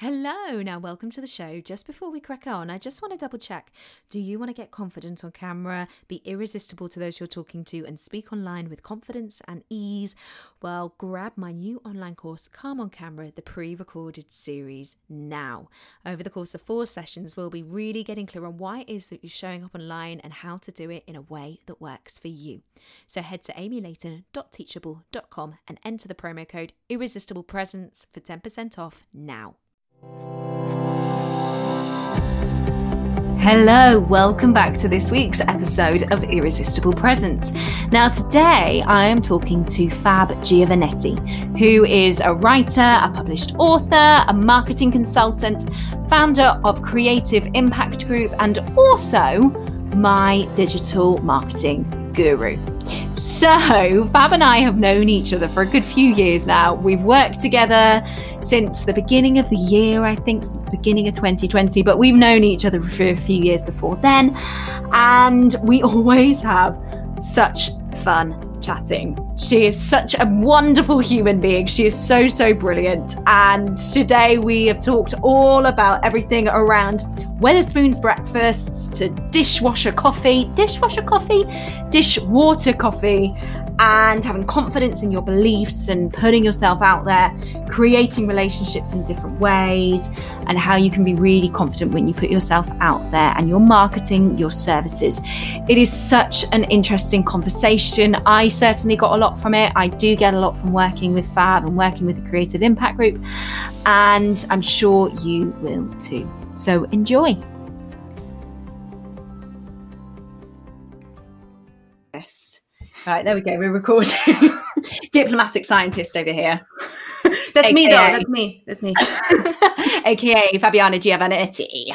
Hello, now welcome to the show. Just before we crack on, I just want to double check. Do you want to get confident on camera, be irresistible to those you're talking to, and speak online with confidence and ease? Well, grab my new online course, Calm On Camera, the pre-recorded series now. Over the course of 4 sessions, we'll be really getting clear on why it is that you're showing up online and how to do it in a way that works for you. So head to amylayton.teachable.com and enter the promo code Irresistible Presence for 10% off now. Hello, welcome back to this week's episode of Irresistible Presence. Now today I am talking to Fab Giovanetti, who is a writer, a published author, a marketing consultant, founder of Creative Impact Group, and also my digital marketing guru. So Fab and I have known each other for a good few years now. We've worked together since the beginning of the year, I think, since the beginning of 2020, but we've known each other for a few years before then, and we always have such fun chatting. She is such a wonderful human being. She is so brilliant, and today we have talked all about everything around Wetherspoons breakfasts to dishwater coffee, and having confidence in your beliefs and putting yourself out there, creating relationships in different ways, and how you can be really confident when you put yourself out there and you're marketing your services. It is such an interesting conversation. I certainly got a lot from it. I do get a lot from working with Fab and working with the Creative Impact Group, and I'm sure you will too. So enjoy. Right, there we go. We're recording. Diplomatic scientist over here. That's AKA. Me, though. That's me. AKA Fabiana Giovanetti.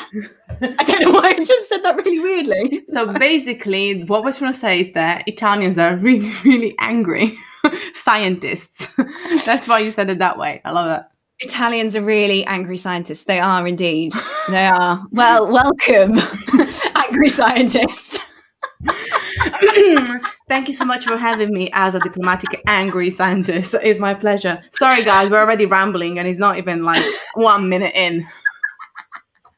I don't know why I just said that really weirdly. So basically, what I was trying to say is that Italians are really, really angry scientists. That's why you said it that way. I love it. Italians are really angry scientists. They are indeed. They are. Well, welcome, angry scientist. Thank you so much for having me as a diplomatic angry scientist. It's my pleasure. Sorry guys, we're already rambling and it's not even like 1 minute in.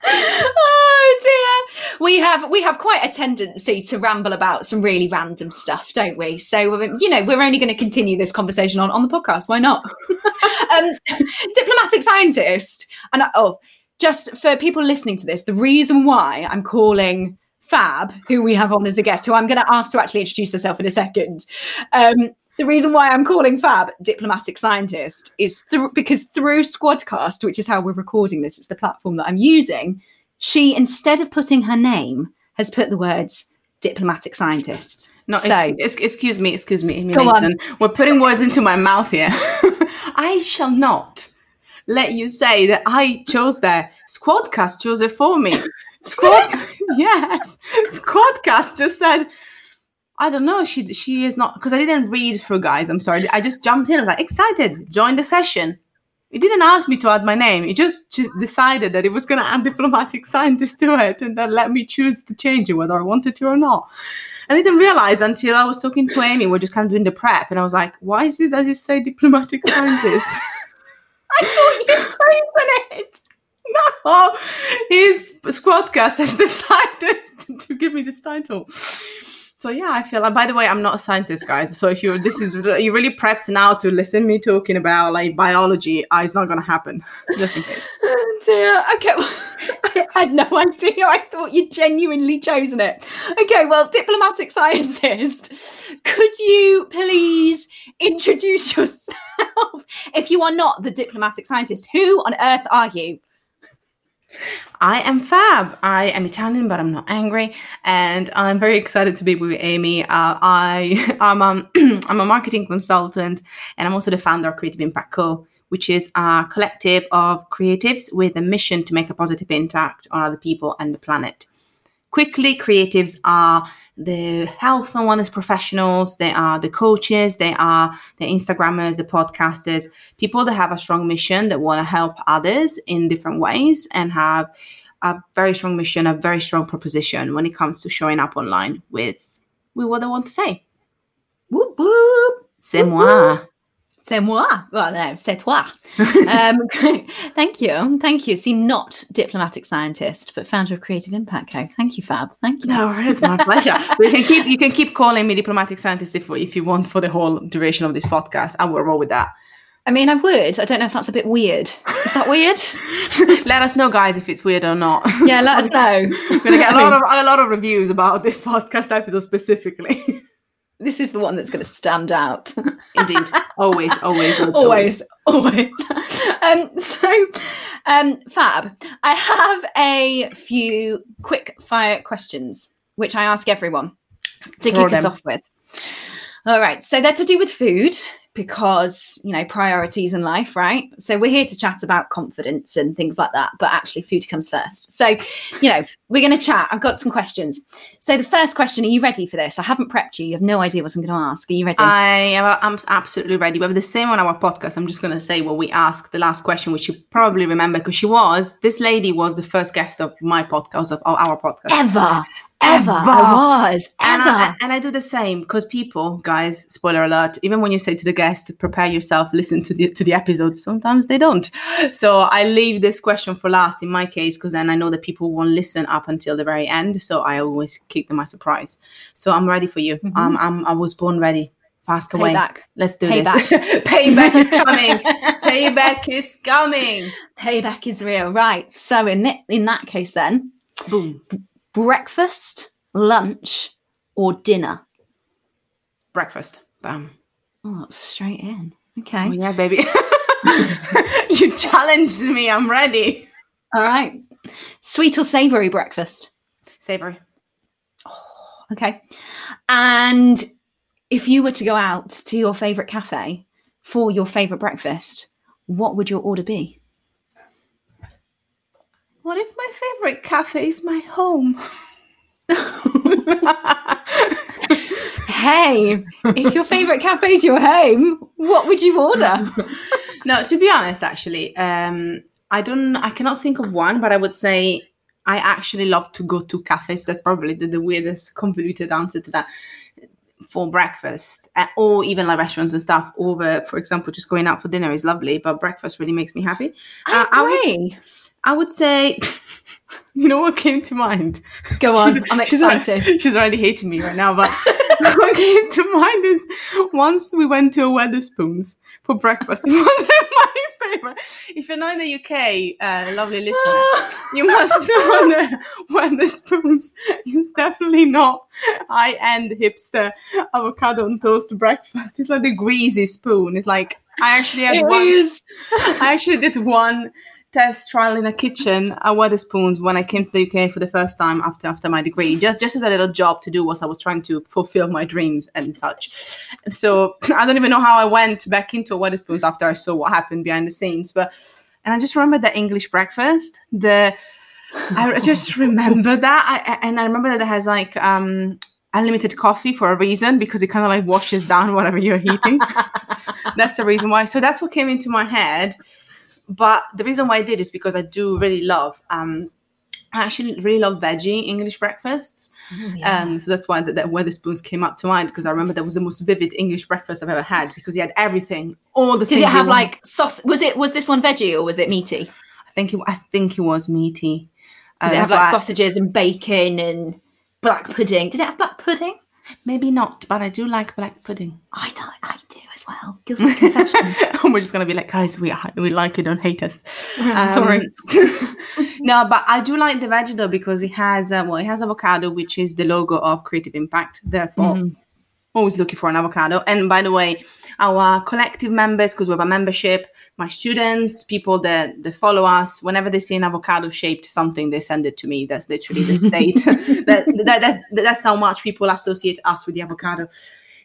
Oh dear. We have quite a tendency to ramble about some really random stuff, don't we? So, we're only going to continue this conversation on the podcast. Why not? Diplomatic scientist. And just for people listening to this, the reason why I'm calling Fab, who we have on as a guest, who I'm going to ask to actually introduce herself in a second. The reason why I'm calling Fab Diplomatic Scientist is because through Squadcast, which is how we're recording this, it's the platform that I'm using, she, instead of putting her name, has put the words Diplomatic Scientist. No, so, excuse me, Nathan. We're putting words into my mouth here. I shall not let you say that I chose that. Squadcast chose it for me. Yes. Squadcast just said, I don't know. She is not, because I didn't read through, guys. I'm sorry. I just jumped in. I was like excited. Joined the session. It didn't ask me to add my name. It just decided that it was going to add diplomatic scientist to it, and then let me choose to change it whether I wanted to or not. I didn't realize until I was talking to Amy. We're just kind of doing the prep, and I was like, why is this? Does it say diplomatic scientist? I thought you'd chosen it. No, his Squadcast has decided to give me this title. So yeah, I feel like, by the way, I'm not a scientist, guys. So if you're really prepped now to listen to me talking about like biology, it's not going to happen. Just in case. Oh dear. Okay, well, I had no idea. I thought you'd genuinely chosen it. Okay, well, diplomatic scientist, could you please introduce yourself? If you are not the diplomatic scientist, who on earth are you? I am Fab. I am Italian, but I'm not angry, and I'm very excited to be with Amy. I'm a marketing consultant, and I'm also the founder of Creative Impact Co., which is a collective of creatives with a mission to make a positive impact on other people and the planet. Quickly, creatives are the health and wellness professionals, they are the coaches, they are the Instagrammers, the podcasters, people that have a strong mission that want to help others in different ways and have a very strong mission, a very strong proposition when it comes to showing up online with what they want to say. Whoop, whoop. C'est moi. C'est moi. Well, no, c'est toi. Great. Thank you. Thank you. See, not diplomatic scientist, but founder of Creative Impact Group. Thank you, Fab. Thank you. No, it's my pleasure. You can keep calling me diplomatic scientist if you want for the whole duration of this podcast. I will roll with that. I mean, I would. I don't know if that's a bit weird. Is that weird? Let us know, guys, if it's weird or not. Yeah, let us know. We're going to get a lot of reviews about this podcast episode specifically. This is the one that's going to stand out. Indeed. Always. Fab, I have a few quick fire questions, which I ask everyone to kick us off with. All right. So they're to do with food. Because, you know, priorities in life, right? So we're here to chat about confidence and things like that, but actually food comes first. So, you know, we're going to chat. I've got some questions. So the first question, are you ready for this? I haven't prepped you. You have no idea what I'm going to ask. Are you ready? I'm absolutely ready. But the same on our podcast, I'm just going to say what we asked the last question, which you probably remember because this lady was the first guest of my podcast, of our podcast. Ever. And I do the same because people, guys, spoiler alert, even when you say to the guest, prepare yourself, listen to the episode, sometimes they don't. So I leave this question for last in my case because then I know that people won't listen up until the very end. So I always keep them a surprise. So I'm ready for you. Mm-hmm. I was born ready. Ask away. Payback. Let's do Payback. This. Payback is coming. Payback is coming. Payback is real. Right. So in that case then. Boom. Breakfast, lunch, or dinner? Breakfast. Bam. Oh, that's straight in. Okay. Oh, yeah, baby. You challenged me. I'm ready. All right. Sweet or savoury breakfast? Savoury. Oh, okay. And if you were to go out to your favourite cafe for your favourite breakfast, what would your order be? What if my favourite cafe is my home? Hey, if your favourite cafe is your home, what would you order? No, to be honest, actually, I cannot think of one, but I would say I actually love to go to cafes. That's probably the weirdest, convoluted answer to that. For breakfast or even like restaurants and stuff, or for example, just going out for dinner is lovely, but breakfast really makes me happy. I would say, you know what came to mind? Go on, I'm excited. She's already hating me right now, but what came to mind is once we went to a Wetherspoons for breakfast. It wasn't my favourite. If you're not in the UK, lovely listener, you must know that Wetherspoons is definitely not high-end hipster avocado on toast breakfast. It's like the greasy spoon. It's like, I actually did one test trial in a kitchen at Wetherspoons when I came to the UK for the first time after my degree, just as a little job to do whilst I was trying to fulfill my dreams and such. So I don't even know how I went back into Wetherspoons after I saw what happened behind the scenes. And I just remember the English breakfast. I remember that it has like unlimited coffee for a reason because it kind of like washes down whatever you're eating. That's the reason why. So that's what came into my head. But the reason why I did is because I do really love, I actually really love veggie English breakfasts. Oh, yeah. So that's why that Wetherspoons came up to mind, because I remember that was the most vivid English breakfast I've ever had, because he had everything, all the things. Did it have like sauce? Was this one veggie or was it meaty? I think it was meaty. Did it have like sausages and bacon and black pudding? Did it have black pudding? Maybe not, but I do like black pudding. I do as well. Guilty confession. And we're just going to be like, guys, we like it, don't hate us. Sorry. No, but I do like the veggie though, because it has avocado, which is the logo of Creative Impact. Therefore, always looking for an avocado. And by the way, our collective members, because we have a membership, my students, people that follow us, whenever they see an avocado-shaped something, they send it to me. That's literally the state. That's how much people associate us with the avocado.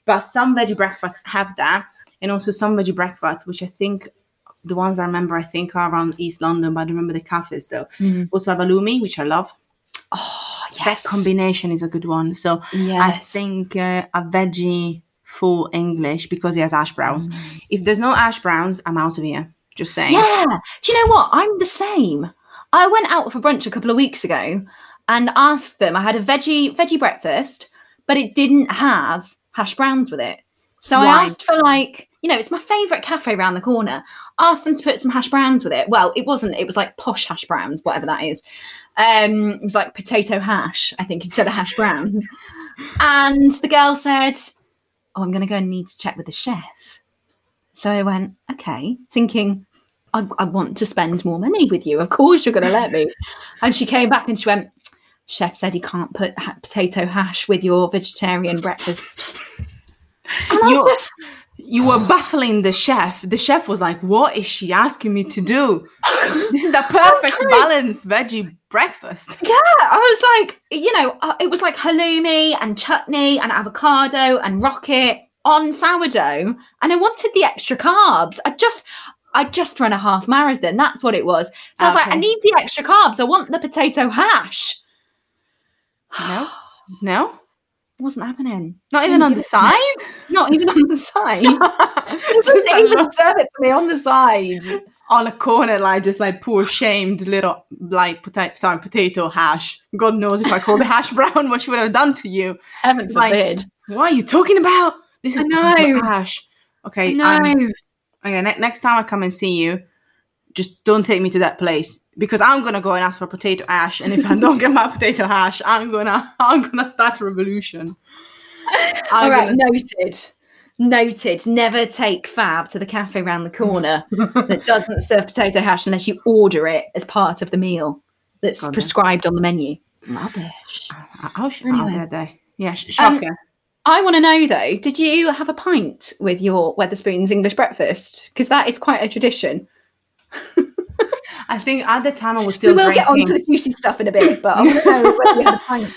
But some veggie breakfasts have that, and also some veggie breakfasts, which I think the ones I remember, I think are around East London, but I don't remember the cafes though. Mm. Also have halloumi, which I love. Oh, yes. That combination is a good one. So yes. I think a veggie... full English, because he has ash browns. Mm. If there's no ash browns, I'm out of here. Just saying. Yeah. Do you know what? I'm the same. I went out for brunch a couple of weeks ago and asked them. I had a veggie breakfast, but it didn't have hash browns with it. So why? I asked for like it's my favourite cafe around the corner. Asked them to put some hash browns with it. Well, it wasn't. It was like posh hash browns, whatever that is. It was like potato hash, I think, instead of hash browns. And the girl said, oh, I'm going to go and need to check with the chef. So I went, okay, thinking, I want to spend more money with you. Of course you're going to let me. And she came back and she went, chef said he can't put potato hash with your vegetarian breakfast. And you were baffling the chef. The chef was like, what is she asking me to do? This is a perfect balanced veggie breakfast. Yeah, I was like, it was like halloumi and chutney and avocado and rocket on sourdough. And I wanted the extra carbs. I just ran a half marathon. That's what it was. So I was like, I need the extra carbs. I want the potato hash. No. It wasn't happening. Not even on the side. Just even serve it to me on the side. On a corner, like poor shamed little potato hash. God knows if I called the hash brown what she would have done to you. Heaven forbid. What are you talking about? This is potato hash. Okay, no. Okay, next time I come and see you, just don't take me to that place because I'm gonna go and ask for potato hash, and if I don't get my potato hash, I'm gonna start a revolution. All right, noted. Never take Fab to the cafe around the corner that doesn't serve potato hash unless you order it as part of the meal that's prescribed on the menu. Rubbish. Yeah, shocker. I want to know, though, did you have a pint with your Wetherspoons English breakfast? Because that is quite a tradition. I think at the time I was still drinking. We will get on to the juicy stuff in a bit, but I want to know whether you had a pint.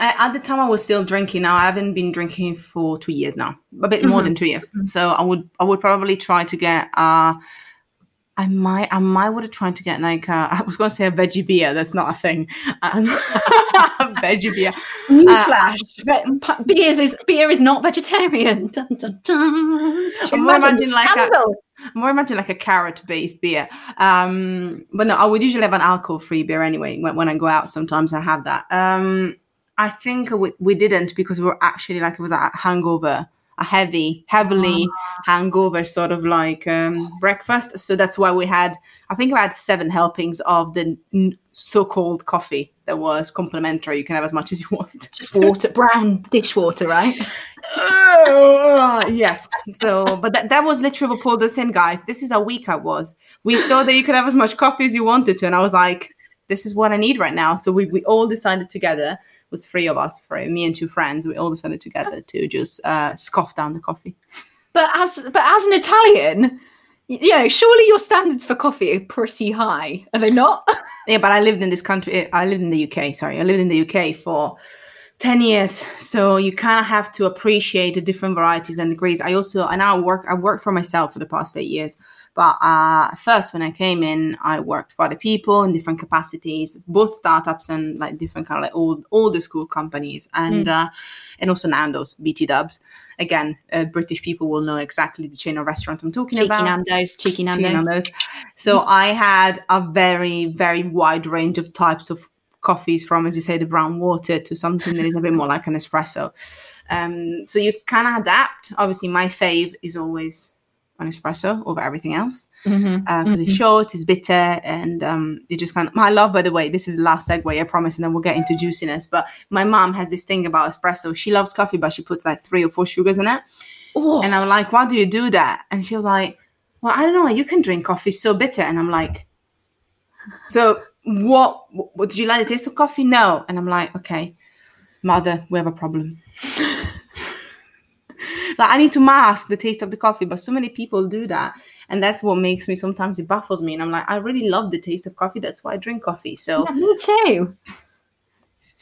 At the time I was still drinking. Now I haven't been drinking for 2 years now, a bit more than 2 years. So I would probably try to get... I might have tried to get I was going to say a veggie beer. That's not a thing. Veggie beer. Newsflash. Beer is not vegetarian. Dun, dun, dun. More imagine like a carrot-based beer. But no, I would usually have an alcohol-free beer anyway. When I go out, sometimes I have that. I think we didn't because we were actually like it was a hangover. A heavily hangover sort of like breakfast. So that's why we had, I think I had 7 helpings of the so-called coffee that was complimentary. You can have as much as you want. Just water, brown dishwater, right? Yes. So, but that was literally what pulled us in, guys. This is how weak I was. We saw that you could have as much coffee as you wanted to. And I was like, this is what I need right now. So we all decided together. Was 3 of us, me and 2 friends. We all decided together to just scoff down the coffee. But as an Italian, surely your standards for coffee are pretty high, are they not? Yeah, but I lived in this country. I lived in the UK. Sorry, I lived in the UK for 10 years. So you kind of have to appreciate the different varieties and degrees. I've worked for myself for the past 8 years. But first, when I came in, I worked for other people in different capacities, both startups and like different kind of like older school companies, and also Nando's, BT Dubs. Again, British people will know exactly the chain of restaurant I'm talking about. Cheeky Nando's. So I had a very, very wide range of types of coffees, from, as you say, the brown water to something that is a bit more like an espresso. So you kind of adapt. Obviously, my fave is always an espresso over everything else. It's short, it's bitter, and you just kind of... I love, by the way, this is the last segue, I promise, and then we'll get into juiciness, but my mom has this thing about espresso. She loves coffee, but she puts like 3 or 4 sugars in it. Ooh. And I'm like, why do you do that? And she was like, well, I don't know, you can drink coffee so bitter. And I'm like, so what, do you like the taste of coffee? No. And I'm like, okay, mother, we have a problem. Like, I need to mask the taste of the coffee, but so many people do that. And that's what makes me, sometimes it baffles me. And I'm like, I really love the taste of coffee. That's why I drink coffee. So yeah, me too.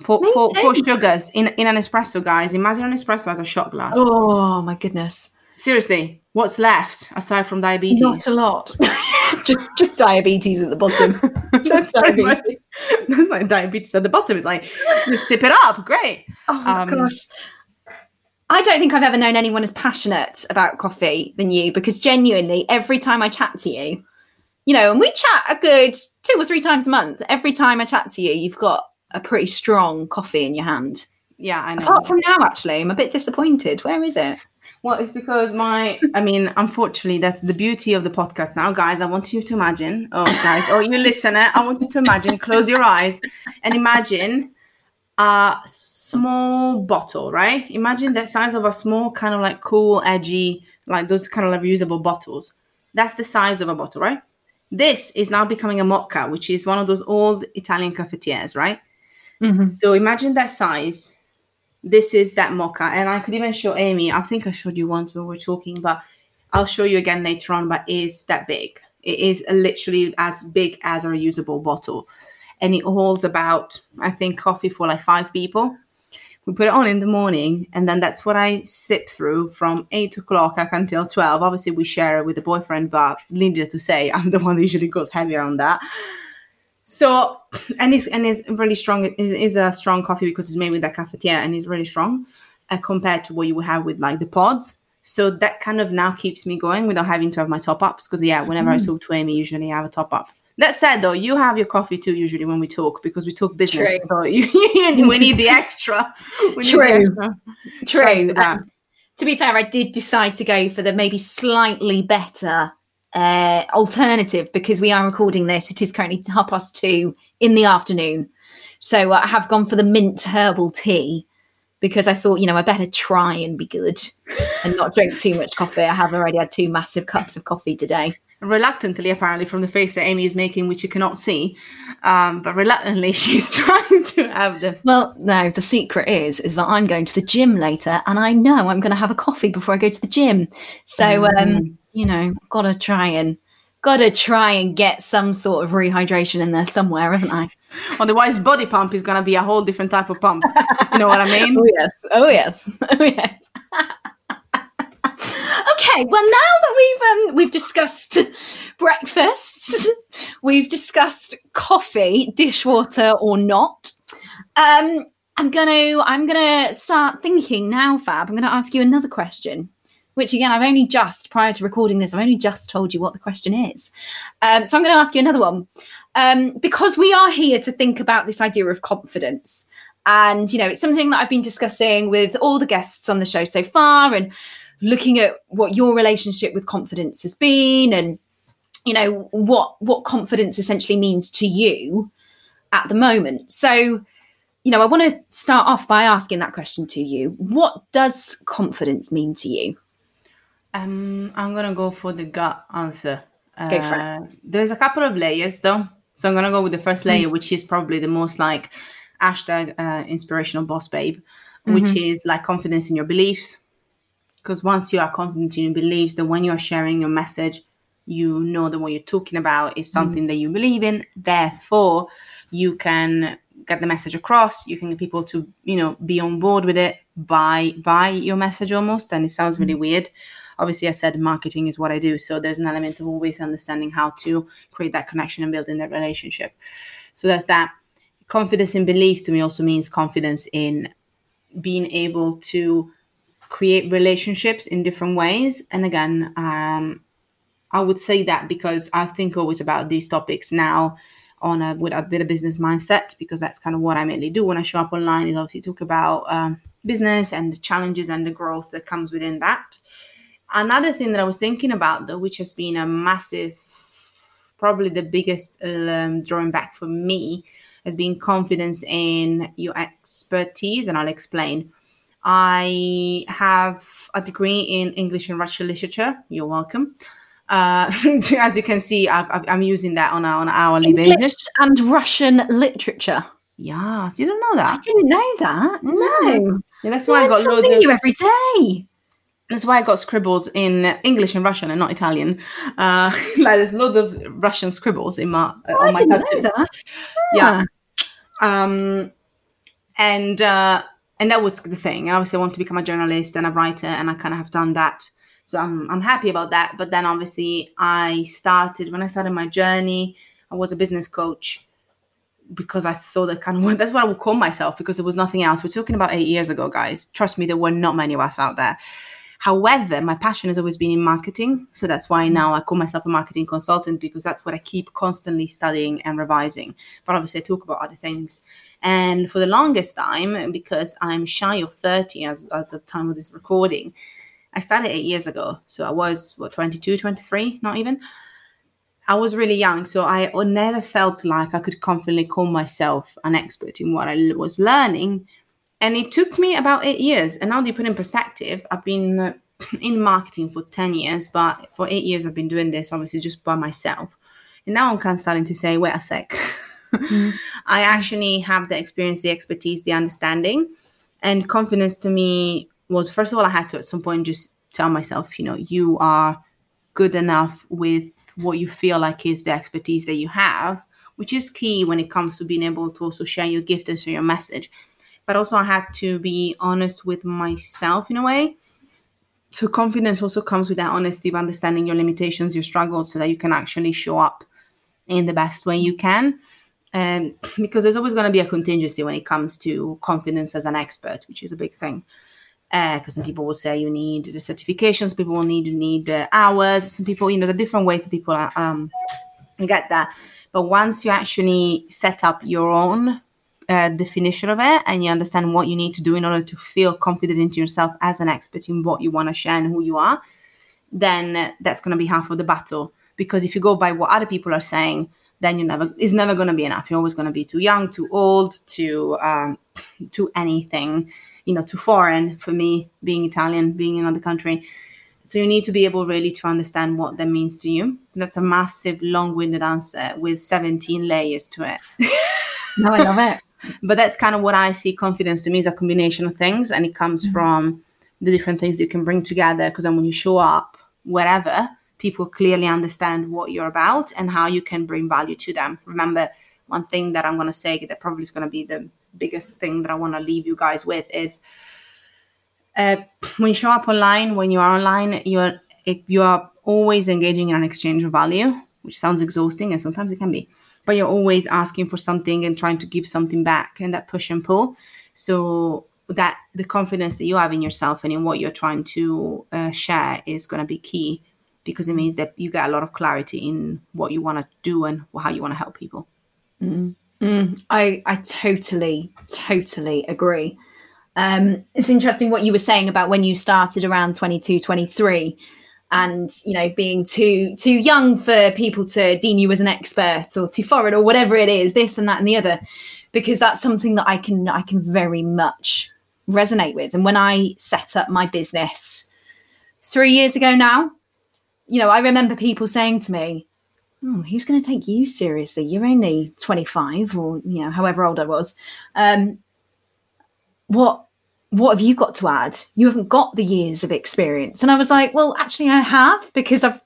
Four sugars in an espresso, guys. Imagine an espresso as a shot glass. Oh, my goodness. Seriously, what's left aside from diabetes? Not a lot. just diabetes at the bottom. Just diabetes. That's like diabetes at the bottom. It's like, tip it up. Great. Oh, my gosh. I don't think I've ever known anyone as passionate about coffee than you, because genuinely, every time I chat to you, and we chat a good 2 or 3 times a month, every time I chat to you, you've got a pretty strong coffee in your hand. Yeah, I know. Apart from now, actually, I'm a bit disappointed. Where is it? Well, it's because unfortunately, that's the beauty of the podcast now, guys. I want you to imagine, or you listener, I want you to imagine, close your eyes and imagine a small bottle, right? Imagine the size of a small kind of like cool, edgy, like those kind of like reusable bottles. That's the size of a bottle, right? This is now becoming a Mocca, which is one of those old Italian cafetières, right? Mm-hmm. So imagine that size. This is that Mocca. And I could even show Amy. I think I showed you once when we were talking, but I'll show you again later on. But it's that big. It is literally as big as a reusable bottle. And it holds about, I think, coffee for like 5 people. We put it on in the morning. And then that's what I sip through from 8 o'clock up until 12. Obviously, we share it with the boyfriend. But needless to say, I'm the one that usually goes heavier on that. So, and it's really strong. It is a strong coffee because it's made with that cafetière, and it's really strong compared to what you would have with like the pods. So that kind of now keeps me going without having to have my top ups. Because whenever I talk to Amy, usually I have a top up. That said, though, you have your coffee too usually when we talk, because we talk business. True. So we need the extra. True. To be fair, I did decide to go for the maybe slightly better alternative, because we are recording this. It is currently 2:30 in the afternoon. So I have gone for the mint herbal tea, because I thought, I better try and be good and not drink too much coffee. I have already had 2 massive cups of coffee today. Reluctantly, apparently, from the face that Amy is making, which you cannot see, but reluctantly she's trying to have them. Well, no, the secret is that I'm going to the gym later, and I know I'm going to have a coffee before I go to the gym. So, gotta try and get some sort of rehydration in there somewhere, haven't I? Otherwise, body pump is gonna be a whole different type of pump. You know what I mean? Oh yes. Okay, well, now that we've discussed breakfasts, we've discussed coffee, dishwater or not. I'm gonna start thinking now, Fab. I'm gonna ask you another question, which again, prior to recording this, I've only just told you what the question is. So I'm going to ask you another one, because we are here to think about this idea of confidence. And, it's something that I've been discussing with all the guests on the show so far, and looking at what your relationship with confidence has been, and, what confidence essentially means to you at the moment. So, I want to start off by asking that question to you. What does confidence mean to you? I'm going to go for the gut answer. Go for it. There's a couple of layers, though. So I'm going to go with the first layer, which is probably the most like # inspirational boss babe, which is like confidence in your beliefs. Because once you are confident in your beliefs, then when you are sharing your message, you know that what you're talking about is something that you believe in. Therefore, you can get the message across. You can get people to, be on board with it by your message almost. And it sounds really weird. Obviously, I said marketing is what I do. So there's an element of always understanding how to create that connection and building that relationship. So that's that. Confidence in beliefs to me also means confidence in being able to create relationships in different ways. And again, I would say that because I think always about these topics now with a bit of business mindset, because that's kind of what I mainly do when I show up online, is obviously talk about business and the challenges and the growth that comes within that. Another thing that I was thinking about, though, which has been a massive, probably the biggest drawing back for me, has been confidence in your expertise. And I'll explain. I have a degree in English and Russian literature. You're welcome. As you can see, I'm using that on an hourly basis. English and Russian literature. Yes, you don't know that. I didn't know that. No. Yeah, that's why I got loads of you every day. That's why I got scribbles in English and Russian and not Italian. There's loads of Russian scribbles in my on my tattoos. Yeah. And that was the thing. Obviously, I want to become a journalist and a writer, and I kind of have done that. So I'm happy about that. But then obviously when I started my journey, I was a business coach, because I thought that's what I would call myself, because there was nothing else. We're talking about 8 years ago, guys. Trust me, there were not many of us out there. However, my passion has always been in marketing. So that's why now I call myself a marketing consultant, because that's what I keep constantly studying and revising. But obviously I talk about other things. And for the longest time, because I'm shy of 30 as of the time of this recording, I started 8 years ago. So I was, 22, 23, not even. I was really young, so I never felt like I could confidently call myself an expert in what I was learning. And it took me about 8 years. And now to put in perspective, I've been in marketing for 10 years, but for 8 years I've been doing this, obviously, just by myself. And now I'm kind of starting to say, wait a sec. Mm-hmm. I actually have the experience, the expertise, the understanding. And confidence to me was, first of all, I had to at some point just tell myself, you are good enough with what you feel like is the expertise that you have, which is key when it comes to being able to also share your gift and share your message. But also I had to be honest with myself in a way. So confidence also comes with that honesty of understanding your limitations, your struggles, so that you can actually show up in the best way you can. Because there's always going to be a contingency when it comes to confidence as an expert, which is a big thing. Because some people will say you need the certifications, people will need the hours, some people, the different ways that people get that. But once you actually set up your own definition of it and you understand what you need to do in order to feel confident into yourself as an expert in what you want to share and who you are, then that's going to be half of the battle. Because if you go by what other people are saying, then it's never going to be enough. You're always going to be too young, too old, too anything. Too foreign for me, being Italian, being in another country. So you need to be able really to understand what that means to you. And that's a massive, long-winded answer with 17 layers to it. No, I love it. But that's kind of what I see confidence to me, is a combination of things. And it comes from the different things you can bring together. Because then when you show up wherever, people clearly understand what you're about and how you can bring value to them. Remember, one thing that I'm going to say that probably is going to be the biggest thing that I want to leave you guys with is when you show up online, when you are online, you are always engaging in an exchange of value, which sounds exhausting and sometimes it can be, but you're always asking for something and trying to give something back, and that push and pull. So that the confidence that you have in yourself and in what you're trying to share is going to be key, because it means that you get a lot of clarity in what you want to do and how you want to help people. Mm-hmm. I totally agree. It's interesting what you were saying about when you started around 22, 23 and, being too young for people to deem you as an expert, or too foreign, or whatever it is, this and that and the other, because that's something that I can very much resonate with. And when I set up my business 3 years ago now, I remember people saying to me, who's going to take you seriously? You're only 25 or, however old I was. What have you got to add? You haven't got the years of experience. And I was like, well, actually I have, because I've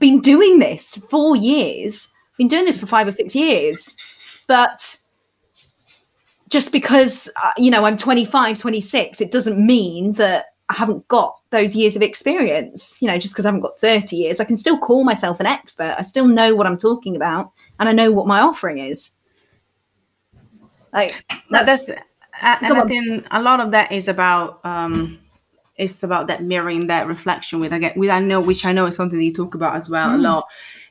been doing this for years. I've been doing this for 5 or 6 years. But just because, I'm 25, 26, it doesn't mean that I haven't got those years of experience. Just because I haven't got 30 years, I can still call myself an expert. I still know what I'm talking about and I know what my offering is. Like and I think a lot of that is about, it's about that mirroring, that reflection I know is something that you talk about as well a lot.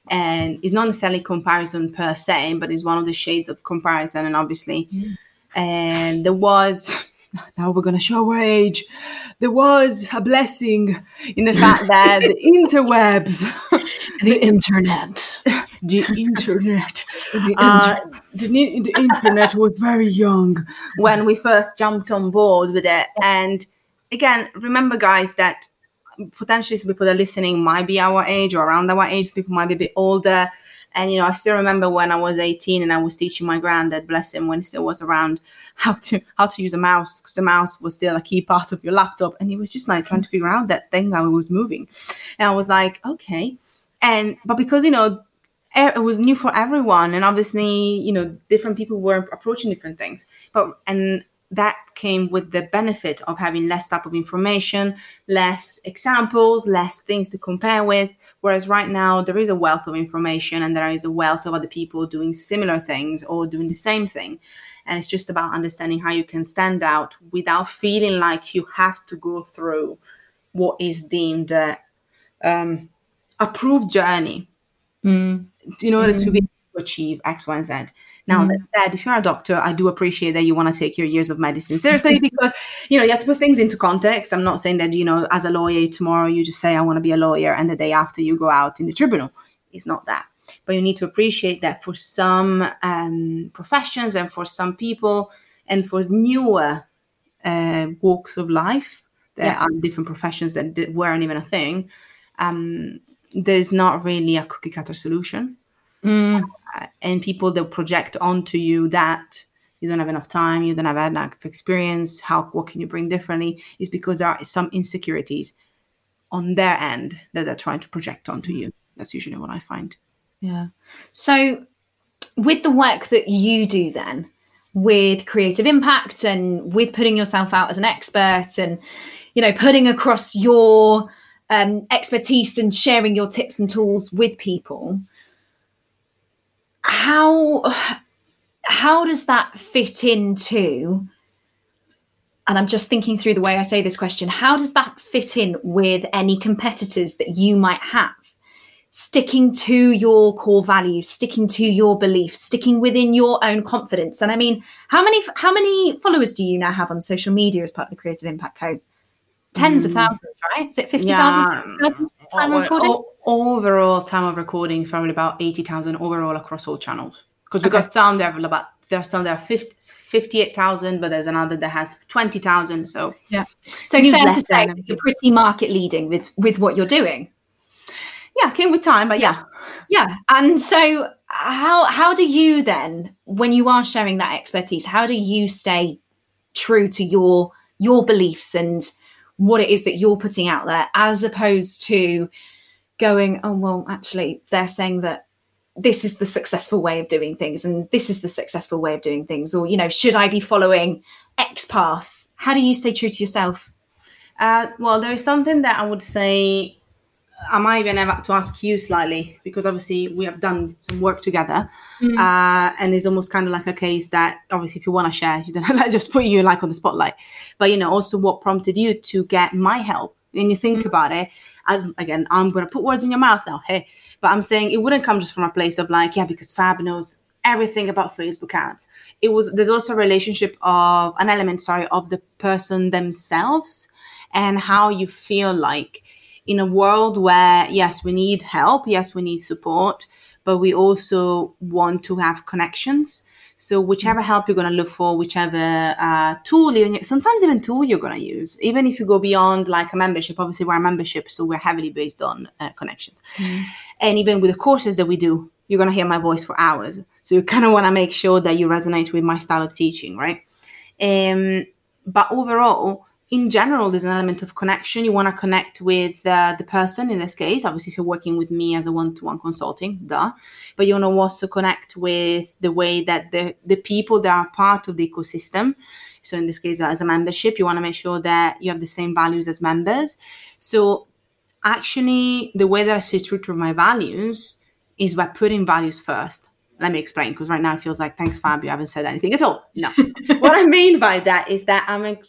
And it's not necessarily comparison per se, but it's one of the shades of comparison. And obviously, and there was, now we're going to show our age, there was a blessing in the fact that the interwebs, the internet was very young when we first jumped on board with it. And again, remember, guys, that potentially some people that are listening might be our age or around our age. People might be a bit older. And, I still remember when I was 18 and I was teaching my granddad, bless him, when he still was around, how to use a mouse, because the mouse was still a key part of your laptop. And he was just like trying to figure out that thing that was moving. And I was like, okay. But because, it was new for everyone. And obviously, different people were approaching different things. And that came with the benefit of having less type of information, less examples, less things to compare with. Whereas right now there is a wealth of information and there is a wealth of other people doing similar things or doing the same thing. And it's just about understanding how you can stand out without feeling like you have to go through what is deemed approved journey in order to be able to achieve X, Y, and Z. Now, that said, if you're a doctor, I do appreciate that you want to take your years of medicine seriously because, you have to put things into context. I'm not saying that, as a lawyer tomorrow, you just say, I want to be a lawyer. And the day after you go out in the tribunal, it's not that. But you need to appreciate that for some professions and for some people and for newer walks of life, there are different professions that weren't even a thing. There's not really a cookie cutter solution. And people that project onto you that you don't have enough time, you don't have enough experience, what can you bring differently, is because there are some insecurities on their end that they're trying to project onto you. That's usually what I find. Yeah. So with the work that you do then, with Creative Impact and with putting yourself out as an expert and, putting across your expertise and sharing your tips and tools with people, how does that fit into, and I'm just thinking through the way I say this question, how does that fit in with any competitors that you might have? Sticking to your core values, sticking to your beliefs, sticking within your own confidence. And I mean, how many followers do you now have on social media as part of the Creative Impact Code? Tens of thousands, right? Is it 50,000? Yeah. Overall time of recording, probably about 80,000 overall across all channels. Because we've got some that have about, there's some that are 58,000, but there's another that has 20,000. So fair to say you're pretty market leading with what you're doing. Yeah, came with time, but yeah. Yeah. And so how do you then, when you are sharing that expertise, how do you stay true to your beliefs and what it is that you're putting out there, as opposed to going, oh, well, actually, they're saying that this is the successful way of doing things and this is the successful way of doing things, or, should I be following X path? How do you stay true to yourself? Well, there is something that I would say, I might even have to ask you slightly, because obviously we have done some work together and it's almost kind of like a case that obviously if you want to share, you don't have to just put you on the spotlight. But, also what prompted you to get my help. And you think about it, I'm going to put words in your mouth now. Hey, but I'm saying it wouldn't come just from a place of because Fab knows everything about Facebook ads. There's also a relationship of an element, of the person themselves and how you feel like, in a world where, yes, we need help, yes, we need support, but we also want to have connections. So whichever help you're going to look for, whichever tool, sometimes even tool you're going to use, even if you go beyond a membership, obviously we're a membership, so we're heavily based on connections. And even with the courses that we do, you're going to hear my voice for hours. So you kind of want to make sure that you resonate with my style of teaching, right? But overall, in general, there's an element of connection. You want to connect with the person, in this case. Obviously, if you're working with me as a one-to-one consulting, but you want to also connect with the way that the people that are part of the ecosystem. So in this case, as a membership, you want to make sure that you have the same values as members. So actually, the way that I stay true to my values is by putting values first. Let me explain, because right now it feels like, thanks, Fab, you haven't said anything at all. No. What I mean by that is that I'm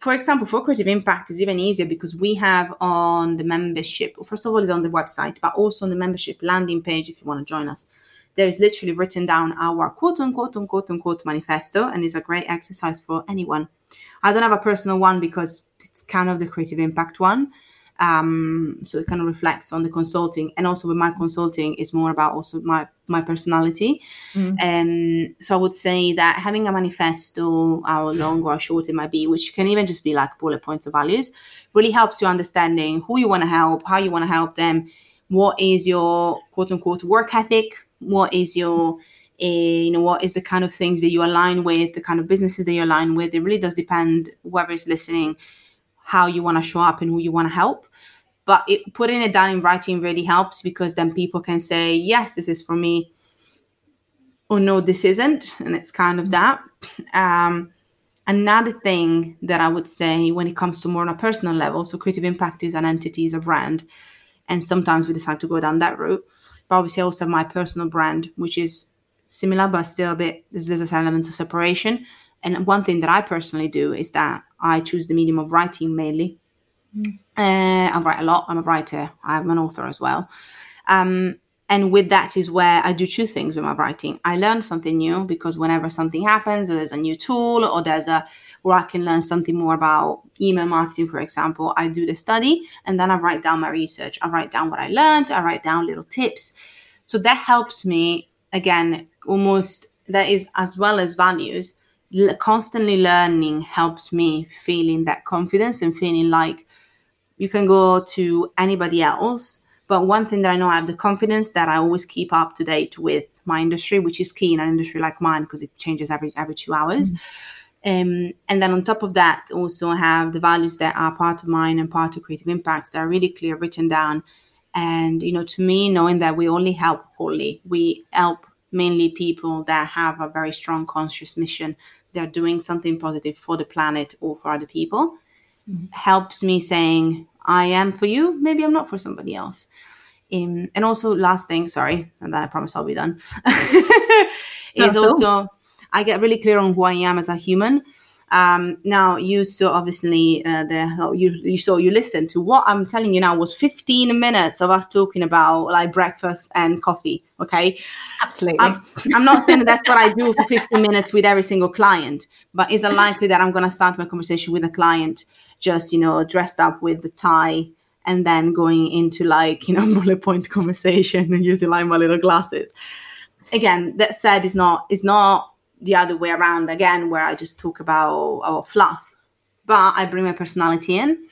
for example, for Creative Impact, it's even easier because we have on the membership, first of all, it's on the website, but also on the membership landing page, if you want to join us, there is literally written down our quote unquote manifesto, and it's a great exercise for anyone. I don't have a personal one because it's kind of the Creative Impact one. So it kind of reflects on the consulting, and also with my consulting is more about also my personality. So I would say that having a manifesto, how long or how short it might be, which can even just be bullet points or values, really helps you understanding who you want to help, how you want to help them, what is your quote unquote work ethic, what is your what is the kind of things that you align with, the kind of businesses that you align with. It really does depend whoever is listening, how you want to show up and who you want to help. But putting it down in writing really helps, because then people can say, yes, this is for me, or no, this isn't. And it's kind of that. Another thing that I would say when it comes to more on a personal level, so Creative Impact is an entity, is a brand. And sometimes we decide to go down that route. But obviously I also have my personal brand, which is similar, but still a bit, there's this element of separation. And one thing that I personally do is that I choose the medium of writing mainly. I write a lot. I'm a writer. I'm an author as well. And with that is where I do two things with my writing. I learn something new, because whenever something happens, or there's a new tool, or there's a, where I can learn something more about email marketing, for example, I do the study and then I write down my research. I write down what I learned. I write down little tips. So that helps me, again, almost, that is as well as values, constantly learning helps me feeling that confidence and feeling like you can go to anybody else. But one thing that I know, I have the confidence that I always keep up to date with my industry, which is key in an industry like mine, because it changes every 2 hours. Mm-hmm. And then on top of that, also have the values that are part of mine and part of Creative Impacts that are really clear, written down. And, you know, to me, knowing that we only help wholly, we help mainly people that have a very strong conscious mission. They're doing something positive for the planet or for other people. Mm-hmm. Helps me saying, I am for you, maybe I'm not for somebody else. And also last thing, sorry, and then I promise I'll be done, is also I get really clear on who I am as a human. Now you saw, obviously, you listened to what I'm telling you now was 15 minutes of us talking about like breakfast and coffee. Okay. Absolutely. I'm not saying that's what I do for 15 minutes with every single client, but is it likely that I'm going to start my conversation with a client just, you know, dressed up with the tie and then going into like, you know, bullet point conversation and using like my little glasses? Again, that said, it's not the other way around again, where I just talk about fluff, but I bring my personality in,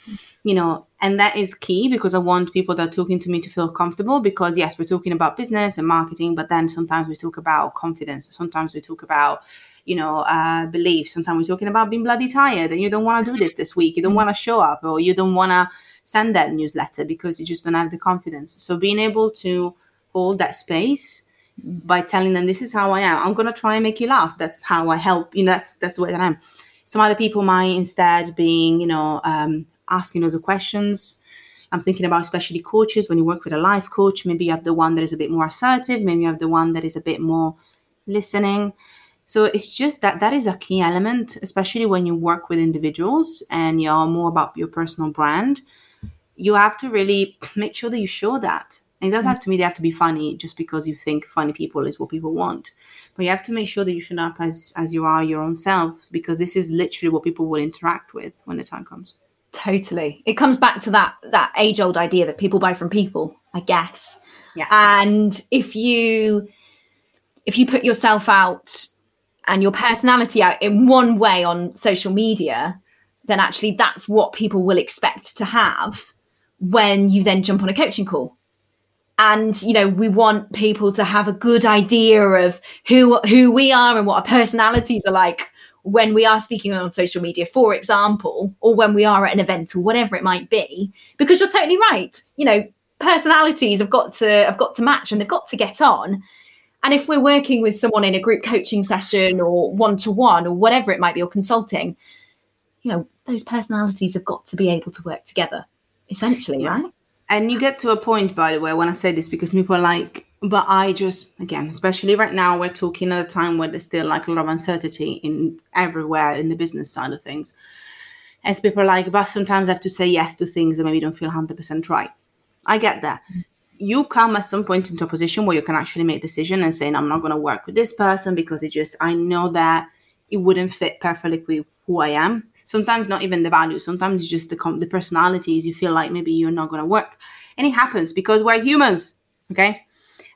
you know, and that is key, because I want people that are talking to me to feel comfortable, because yes, we're talking about business and marketing, but then sometimes we talk about confidence. Sometimes we talk about, you know, beliefs. Sometimes we're talking about being bloody tired and you don't want to do this week. You don't want to show up, or you don't want to send that newsletter because you just don't have the confidence. So being able to hold that space by telling them, this is how I am. I'm going to try and make you laugh. That's how I help. You know, that's the way that I am. Some other people might instead being, you know, asking those questions. I'm thinking about especially coaches. When you work with a life coach, maybe you have the one that is a bit more assertive. Maybe you have the one that is a bit more listening. So it's just that is a key element, especially when you work with individuals and you're more about your personal brand. You have to really make sure that you show that. And it doesn't have to mean they have to be funny just because you think funny people is what people want. But you have to make sure that you show up as you are, your own self, because this is literally what people will interact with when the time comes. Totally. It comes back to that age-old idea that people buy from people, I guess. Yeah. And if you put yourself out and your personality out in one way on social media, then actually that's what people will expect to have when you then jump on a coaching call. And, you know, we want people to have a good idea of who we are and what our personalities are like when we are speaking on social media, for example, or when we are at an event or whatever it might be, because you're totally right. You know, personalities have got to match and they've got to get on. And if we're working with someone in a group coaching session or one-to-one or whatever it might be, or consulting, you know, those personalities have got to be able to work together, essentially, right? And you get to a point, by the way, when I say this, because people are like, but I just, again, especially right now, we're talking at a time where there's still like a lot of uncertainty in everywhere in the business side of things. As people are like, but sometimes I have to say yes to things that maybe don't feel 100% right. I get that. You come at some point into a position where you can actually make a decision and saying, I'm not going to work with this person because I know that it wouldn't fit perfectly with who I am. Sometimes not even the value. Sometimes it's just the personalities. You feel like maybe you're not going to work. And it happens because we're humans, okay?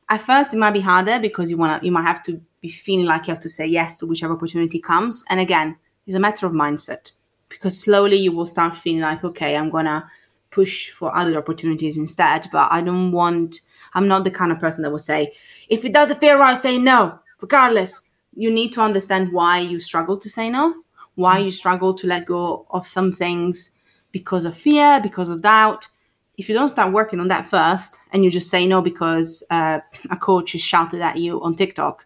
At first, it might be harder because you might have to be feeling like you have to say yes to whichever opportunity comes. And again, it's a matter of mindset, because slowly you will start feeling like, okay, I'm going to push for other opportunities instead. But I'm not the kind of person that will say, if it doesn't feel right, say no, regardless. You need to understand why you struggle to say no. Why you struggle to let go of some things because of fear, because of doubt. If you don't start working on that first and you just say no because a coach has shouted at you on TikTok,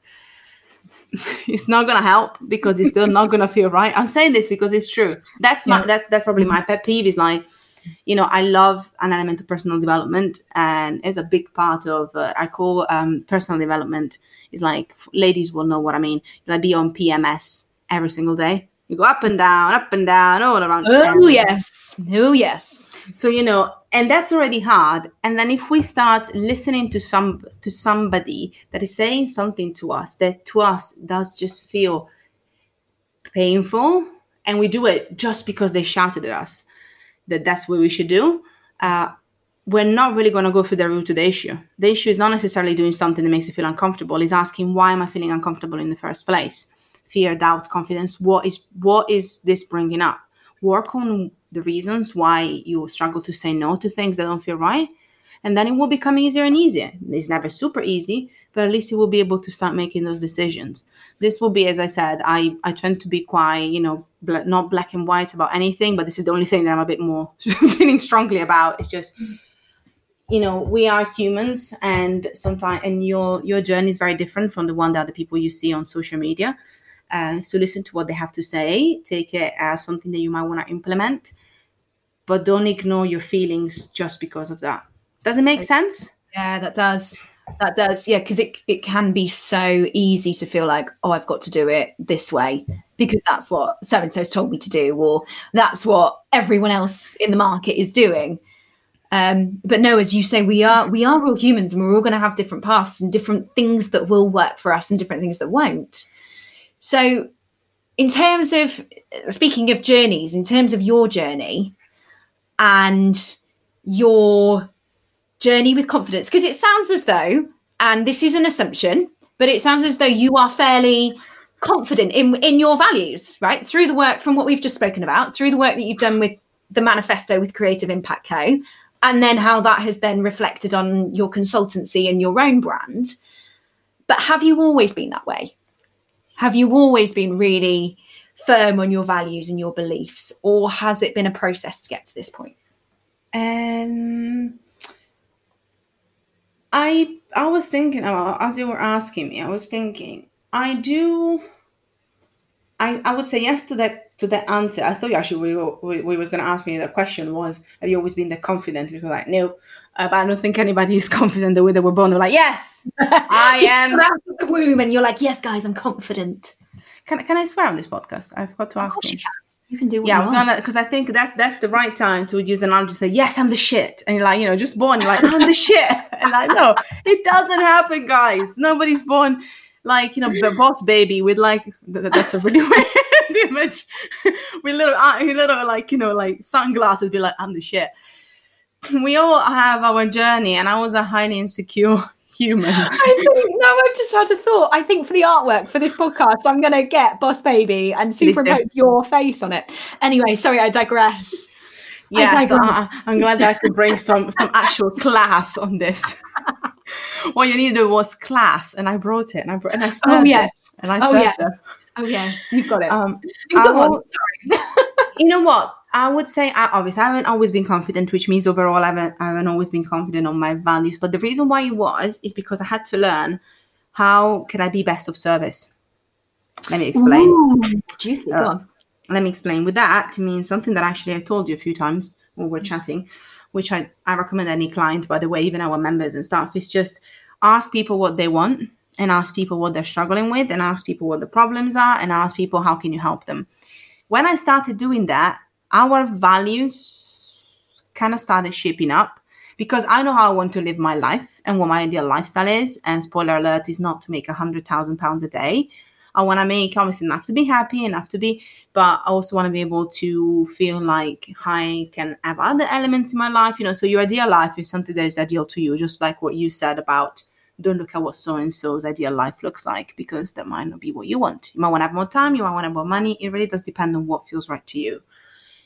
it's not going to help, because it's still not going to feel right. I'm saying this because it's true. That's probably my pet peeve, is like, you know, I love an element of personal development, and it's a big part of, I call personal development. It's like, ladies will know what I mean. I be on PMS every single day. You go up and down, all around. Oh, yes. So, you know, And that's already hard. And then if we start listening to somebody that is saying something to us, that to us does just feel painful, and we do it just because they shouted at us that that's what we should do, we're not really going to go through the root of the issue. The issue is not necessarily doing something that makes you feel uncomfortable. It's asking, why am I feeling uncomfortable in the first place? Fear, doubt, confidence. What is this bringing up? Work on the reasons why you struggle to say no to things that don't feel right. And then it will become easier and easier. It's never super easy, but at least you will be able to start making those decisions. This will be, as I said, I tend to be quite, not black and white about anything, but this is the only thing that I'm a bit more feeling strongly about. It's just, we are humans, and sometimes, and your journey is very different from the one that the people you see on social media. So listen to what they have to say. Take it as something that you might want to implement, but don't ignore your feelings just because of that. Does it make sense? Yeah, that does. Yeah, because it can be so easy to feel like, oh, I've got to do it this way because that's what so-and-so's told me to do, or that's what everyone else in the market is doing. But no, as you say, we are all humans, and we're all going to have different paths and different things that will work for us and different things that won't. So in terms of, speaking of journeys, in terms of your journey and your journey with confidence, because it sounds as though, and this is an assumption, but it sounds as though you are fairly confident in your values, right? Through the work, from what we've just spoken about, through the work that you've done with the manifesto with Creative Impact Co, and then how that has then reflected on your consultancy and your own brand. But have you always been that way? Have you always been really firm on your values and your beliefs, or has it been a process to get to this point? I was thinking about, as you were asking me, I would say yes to that answer. I thought actually we was going to ask me that question was, have you always been that confident? Because like, no, but I don't think anybody is confident the way they were born. They're like, yes, I am. Just out of the womb, and you're like, yes, guys, I'm confident. Can I swear on this podcast? I forgot to ask. Of course you can. You can do what you want. Because I think that's the right time to use an analogy. Say, yes, I'm the shit. And you're like, just born. You're like, I'm the shit. And like, no, it doesn't happen, guys. Nobody's born like, the boss baby with like, that's a really weird image. With little like sunglasses, be like, I'm the shit. We all have our journey, and I was a highly insecure human. I've just had a thought. I think for the artwork for this podcast, I'm going to get Boss Baby and superimpose your face on it. Anyway, sorry, I digress. Yeah, I digress. So I'm glad that I could bring some actual class on this. What you needed was class, and I brought it, and I served it. And I served it. Oh, yes, you've got it. Sorry. You know what? I would say I haven't always been confident, which means overall I haven't always been confident on my values. But the reason why it was is because I had to learn how can I be best of service. Let me explain. Ooh, juicy. Let me explain. With that, it means something that actually I told you a few times when we were chatting, which I recommend any client, by the way, even our members and stuff. It's just ask people what they want, and ask people what they're struggling with, and ask people what the problems are, and ask people how can you help them. When I started doing that, our values kind of started shaping up, because I know how I want to live my life and what my ideal lifestyle is. And spoiler alert, is not to make £100,000 a day. I want to make obviously enough to be happy, but I also want to be able to feel like I can have other elements in my life, So your ideal life is something that is ideal to you, just like what you said about don't look at what so-and-so's ideal life looks like, because that might not be what you want. You might want to have more time. You might want to have more money. It really does depend on what feels right to you.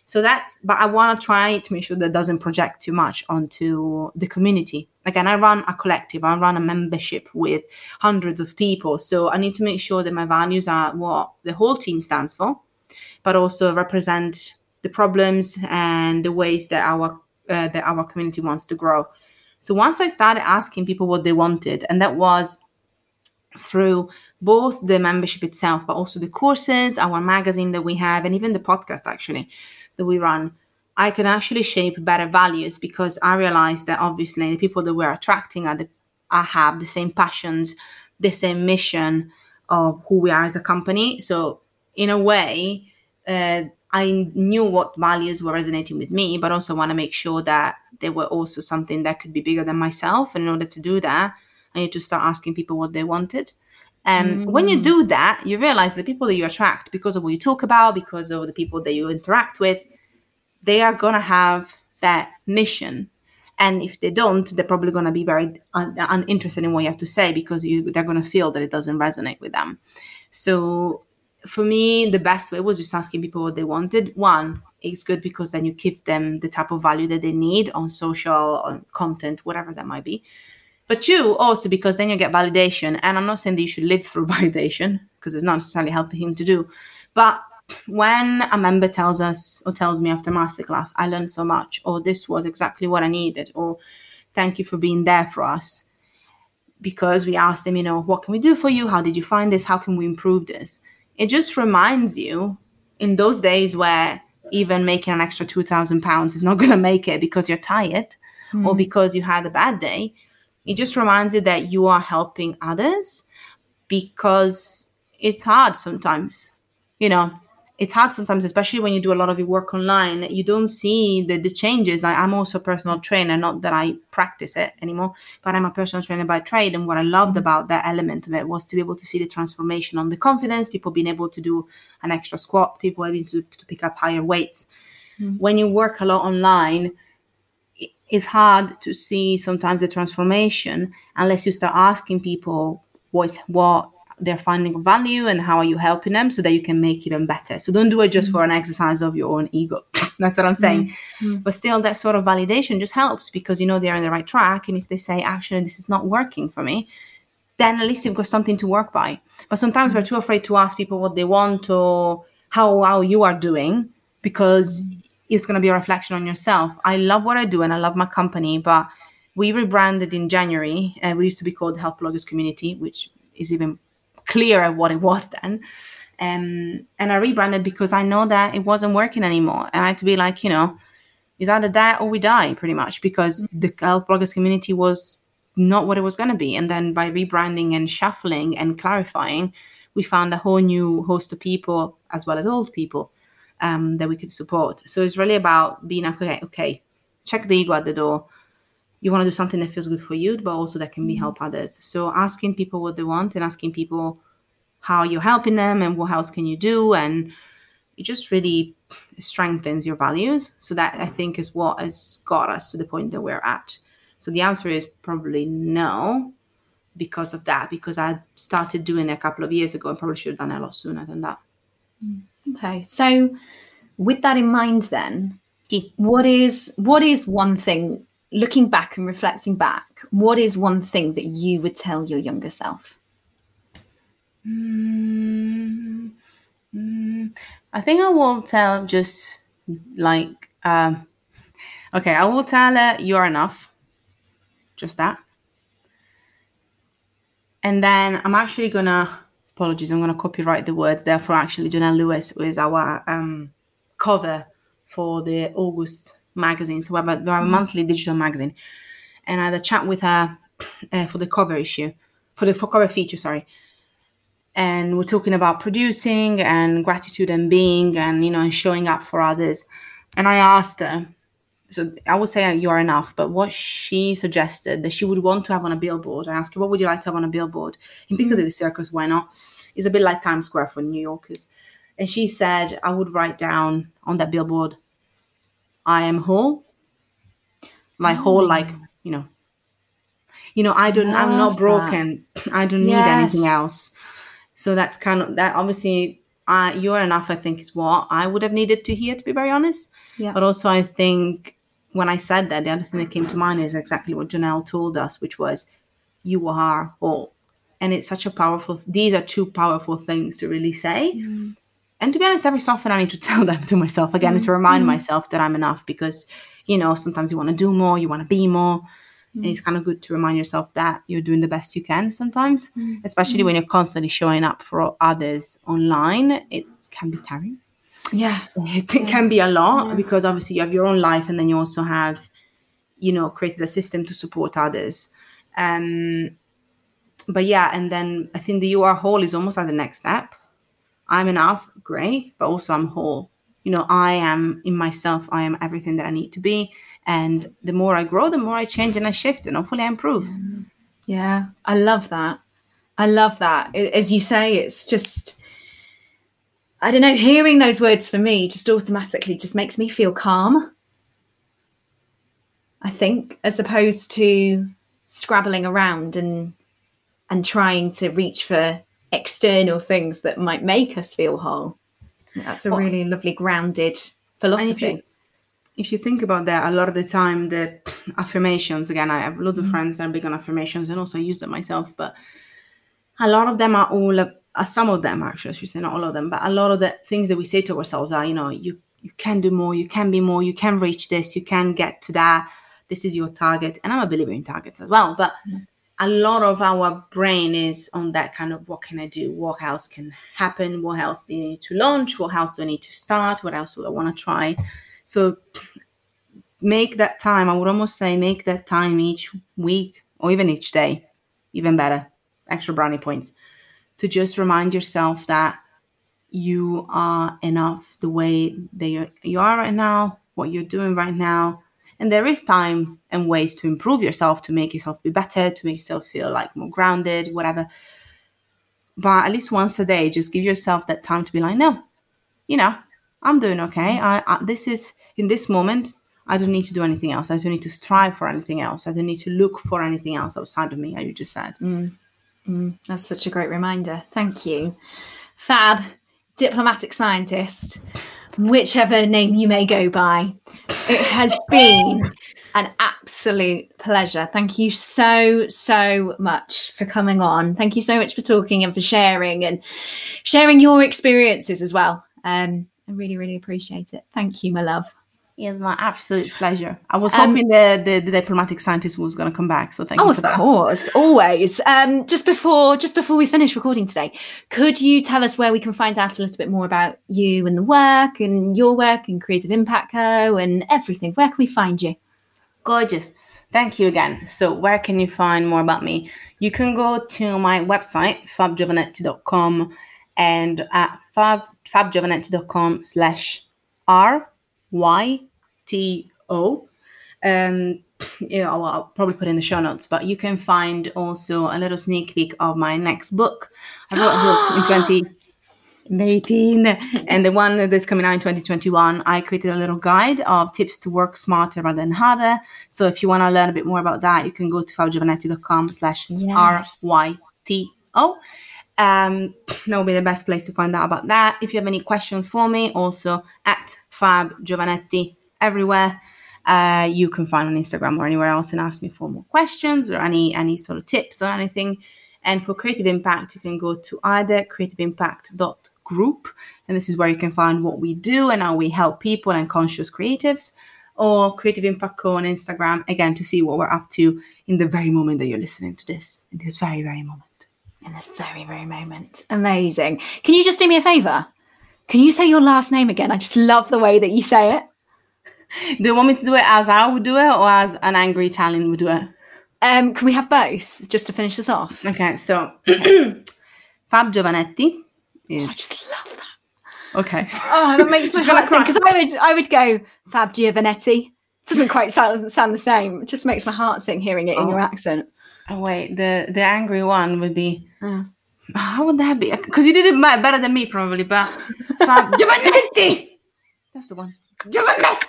So but I want to try to make sure that doesn't project too much onto the community. Again, I run a collective, I run a membership with hundreds of people. So I need to make sure that my values are what the whole team stands for, but also represent the problems and the ways that our community wants to grow. So once I started asking people what they wanted, and that was through both the membership itself, but also the courses, our magazine that we have, and even the podcast actually that we run, I can actually shape better values, because I realized that obviously the people that we're attracting have the same passions, the same mission of who we are as a company. So in a way, I knew what values were resonating with me, but also want to make sure that they were also something that could be bigger than myself. And in order to do that, I need to start asking people what they wanted. When you do that, you realize the people that you attract, because of what you talk about, because of the people that you interact with, they are going to have that mission. And if they don't, they're probably going to be very uninterested in what you have to say, because they're going to feel that it doesn't resonate with them. So for me, the best way was just asking people what they wanted. One, it's good because then you give them the type of value that they need on social, on content, whatever that might be. But two, also because then you get validation. And I'm not saying that you should live through validation, because it's not necessarily a healthy thing to do. But when a member tells us or tells me after masterclass, I learned so much, or this was exactly what I needed, or thank you for being there for us, because we asked them, you know, what can we do for you? How did you find this? How can we improve this? It just reminds you, in those days where even making an extra £2,000 is not going to make it because you're tired or because you had a bad day, it just reminds you that you are helping others, because it's hard sometimes, you know. It's hard sometimes, especially when you do a lot of your work online, you don't see the changes. I'm also a personal trainer, not that I practice it anymore, but I'm a personal trainer by trade. And what I loved about that element of it was to be able to see the transformation on the confidence, people being able to do an extra squat, people having to pick up higher weights. When you work a lot online, it's hard to see sometimes the transformation unless you start asking people what they're finding value and how are you helping them, so that you can make even better. So don't do it just for an exercise of your own ego. That's what I'm saying. But still, that sort of validation just helps, because you know they're on the right track. And if they say, actually, this is not working for me, then at least you've got something to work by. But sometimes we're too afraid to ask people what they want or how you are doing, because it's going to be a reflection on yourself. I love what I do and I love my company, but we rebranded in January, and we used to be called the Health Bloggers Community, which is even clearer what it was then. And I rebranded because I know that it wasn't working anymore. And I had to be like, you know, it's either that or we die, pretty much, because the Health Bloggers Community was not what it was going to be. And then by rebranding and shuffling and clarifying, we found a whole new host of people, as well as old people, that we could support. So it's really about being like, okay, check the ego at the door. You want to do something that feels good for you, but also that can be help others. So asking people what they want and asking people how you're helping them and what else can you do. And it just really strengthens your values. So that, I think, is what has got us to the point that we're at. So the answer is probably no because of that, because I started doing it a couple of years ago and probably should have done it a lot sooner than that. Okay. So with that in mind then, what is one thing, looking back and reflecting back, what is one thing that you would tell your younger self? I think I will tell just like, I will tell her you're enough. Just that. And then I'm actually going to, apologies, I'm going to copyright the words there for actually Janelle Lewis, who is our cover for the August magazine. So we have a monthly digital magazine, and I had a chat with her for the cover issue, for cover feature, sorry. And we're talking about producing and gratitude and being and, you know, and showing up for others. And I asked her, so I would say you are enough, but what she suggested that she would want to have on a billboard, I asked her, what would you like to have on a billboard? In Piccadilly Circus, why not? It's a bit like Times Square for New Yorkers. And she said, I would write down on that billboard, I am whole, like whole, like, you know, I'm not broken. That. I don't need anything else. So that's kind of that. Obviously, you're enough, I think, is what I would have needed to hear, to be very honest. Yeah. But also, I think when I said that, the other thing that came to mind is exactly what Janelle told us, which was, you are whole. And it's such a powerful, these are two powerful things to really say. And to be honest, every so often I need to tell them to myself again to remind myself that I'm enough, because, you know, sometimes you want to do more, you want to be more. And it's kind of good to remind yourself that you're doing the best you can sometimes, especially when you're constantly showing up for others online. It can be tiring. Yeah. It can be a lot because obviously you have your own life, and then you also have, you know, created a system to support others. But yeah, and then I think the you are whole is almost like the next step. I'm enough, great, but also I'm whole. you know, I am in myself, I am everything that I need to be. And the more I grow, the more I change and I shift, and hopefully I improve. Yeah, I love that. I love that. As you say, it's just, I don't know, hearing those words for me just automatically just makes me feel calm, I think, as opposed to scrabbling around and trying to reach for external things that might make us feel whole. That's a really lovely grounded philosophy. If you think about that, a lot of the time, the affirmations, again, I have lots of friends that are big on affirmations, and also use them myself, but a lot of them are some of them, actually, I should say, not all of them, but a lot of the things that we say to ourselves are, you know, you can do more, you can be more, you can reach this, you can get to that, this is your target. And I'm a believer in targets as well, but a lot of our brain is on that kind of, what can I do? What else can happen? What else do I need to launch? What else do I need to start? What else do I want to try? So make that time. I would almost say make that time each week or even each day, even better, extra brownie points, to just remind yourself that you are enough the way that you are right now, what you're doing right now. And there is time and ways to improve yourself, to make yourself be better, to make yourself feel like more grounded, whatever. But at least once a day, just give yourself that time to be like, no, you know, I'm doing okay. This is, in this moment, I don't need to do anything else. I don't need to strive for anything else. I don't need to look for anything else outside of me, as you just said. That's such a great reminder. Thank you. Fab, diplomatic scientist, whichever name you may go by, it has been an absolute pleasure. Thank you so, so much for coming on. Thank you so much for talking and for sharing your experiences as well. I really, really appreciate it. Thank you, my love. It's my absolute pleasure. I was hoping the diplomatic scientist was going to come back, so thank you for that. Of course, always. Just before we finish recording today, could you tell us where we can find out a little bit more about you and the work and your work and Creative Impact Co and everything? Where can we find you? Gorgeous. Thank you again. So where can you find more about me? You can go to my website, fabgiovanetti.com, and at fabgiovanetti.com/RYTO. I'll probably put in the show notes, but you can find also a little sneak peek of my next book. I wrote a book in 2018, and the one that's coming out in 2021, I created a little guide of tips to work smarter rather than harder. So if you want to learn a bit more about that, you can go to fabgiovanetti.com/RYTO. That will be the best place to find out about that. If you have any questions for me, also at Fab Giovanetti everywhere. You can find on Instagram or anywhere else and ask me for more questions or any sort of tips or anything. And for Creative Impact, you can go to either creativeimpact.group, and this is where you can find what we do and how we help people and conscious creatives, or Creative Impact Co on Instagram, again, to see what we're up to in the very moment that you're listening to this, in this very, very moment. In this very, very moment. Amazing. Can you just do me a favour? Can you say your last name again? I just love the way that you say it. Do you want me to do it as I would do it or as an angry Italian would do it? Can we have both just to finish this off? Okay, so Fab Giovanetti. Yes. I just love that. Okay. Oh, that makes my heart sing, because I would go Fab Giovanetti. It doesn't quite sound the same. It just makes my heart sing hearing it in your accent. Oh, wait, the angry one would be... How would that be? Because you did it better than me, probably, but... Giovanetti! That's the one. Giovanetti!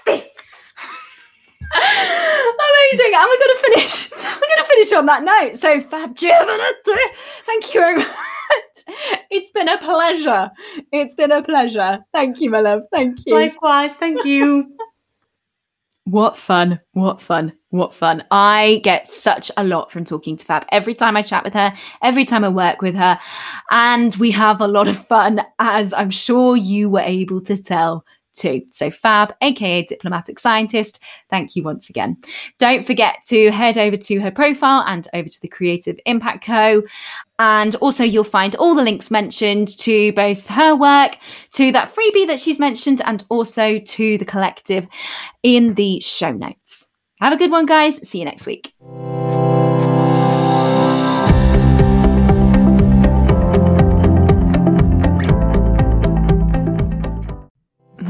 Amazing. And we're going to finish on that note. So, Fab Giovanetti, thank you very much. It's been a pleasure. It's been a pleasure. Thank you, my love. Thank you. Likewise. Thank you. What fun. What fun. What fun. I get such a lot from talking to Fab every time I chat with her, every time I work with her, and we have a lot of fun, as I'm sure you were able to tell too. So Fab, aka Diplomatic Scientist, thank you once again. Don't forget to head over to her profile and over to the Creative Impact Co. And also you'll find all the links mentioned to both her work, to that freebie that she's mentioned, and also to the collective in the show notes. Have a good one, guys. See you next week.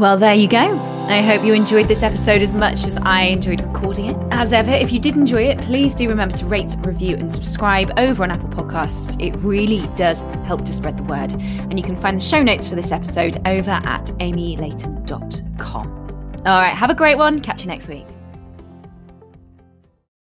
Well, there you go. I hope you enjoyed this episode as much as I enjoyed recording it. As ever, if you did enjoy it, please do remember to rate, review, and subscribe over on Apple Podcasts. It really does help to spread the word. And you can find the show notes for this episode over at amylayton.com. All right, have a great one. Catch you next week.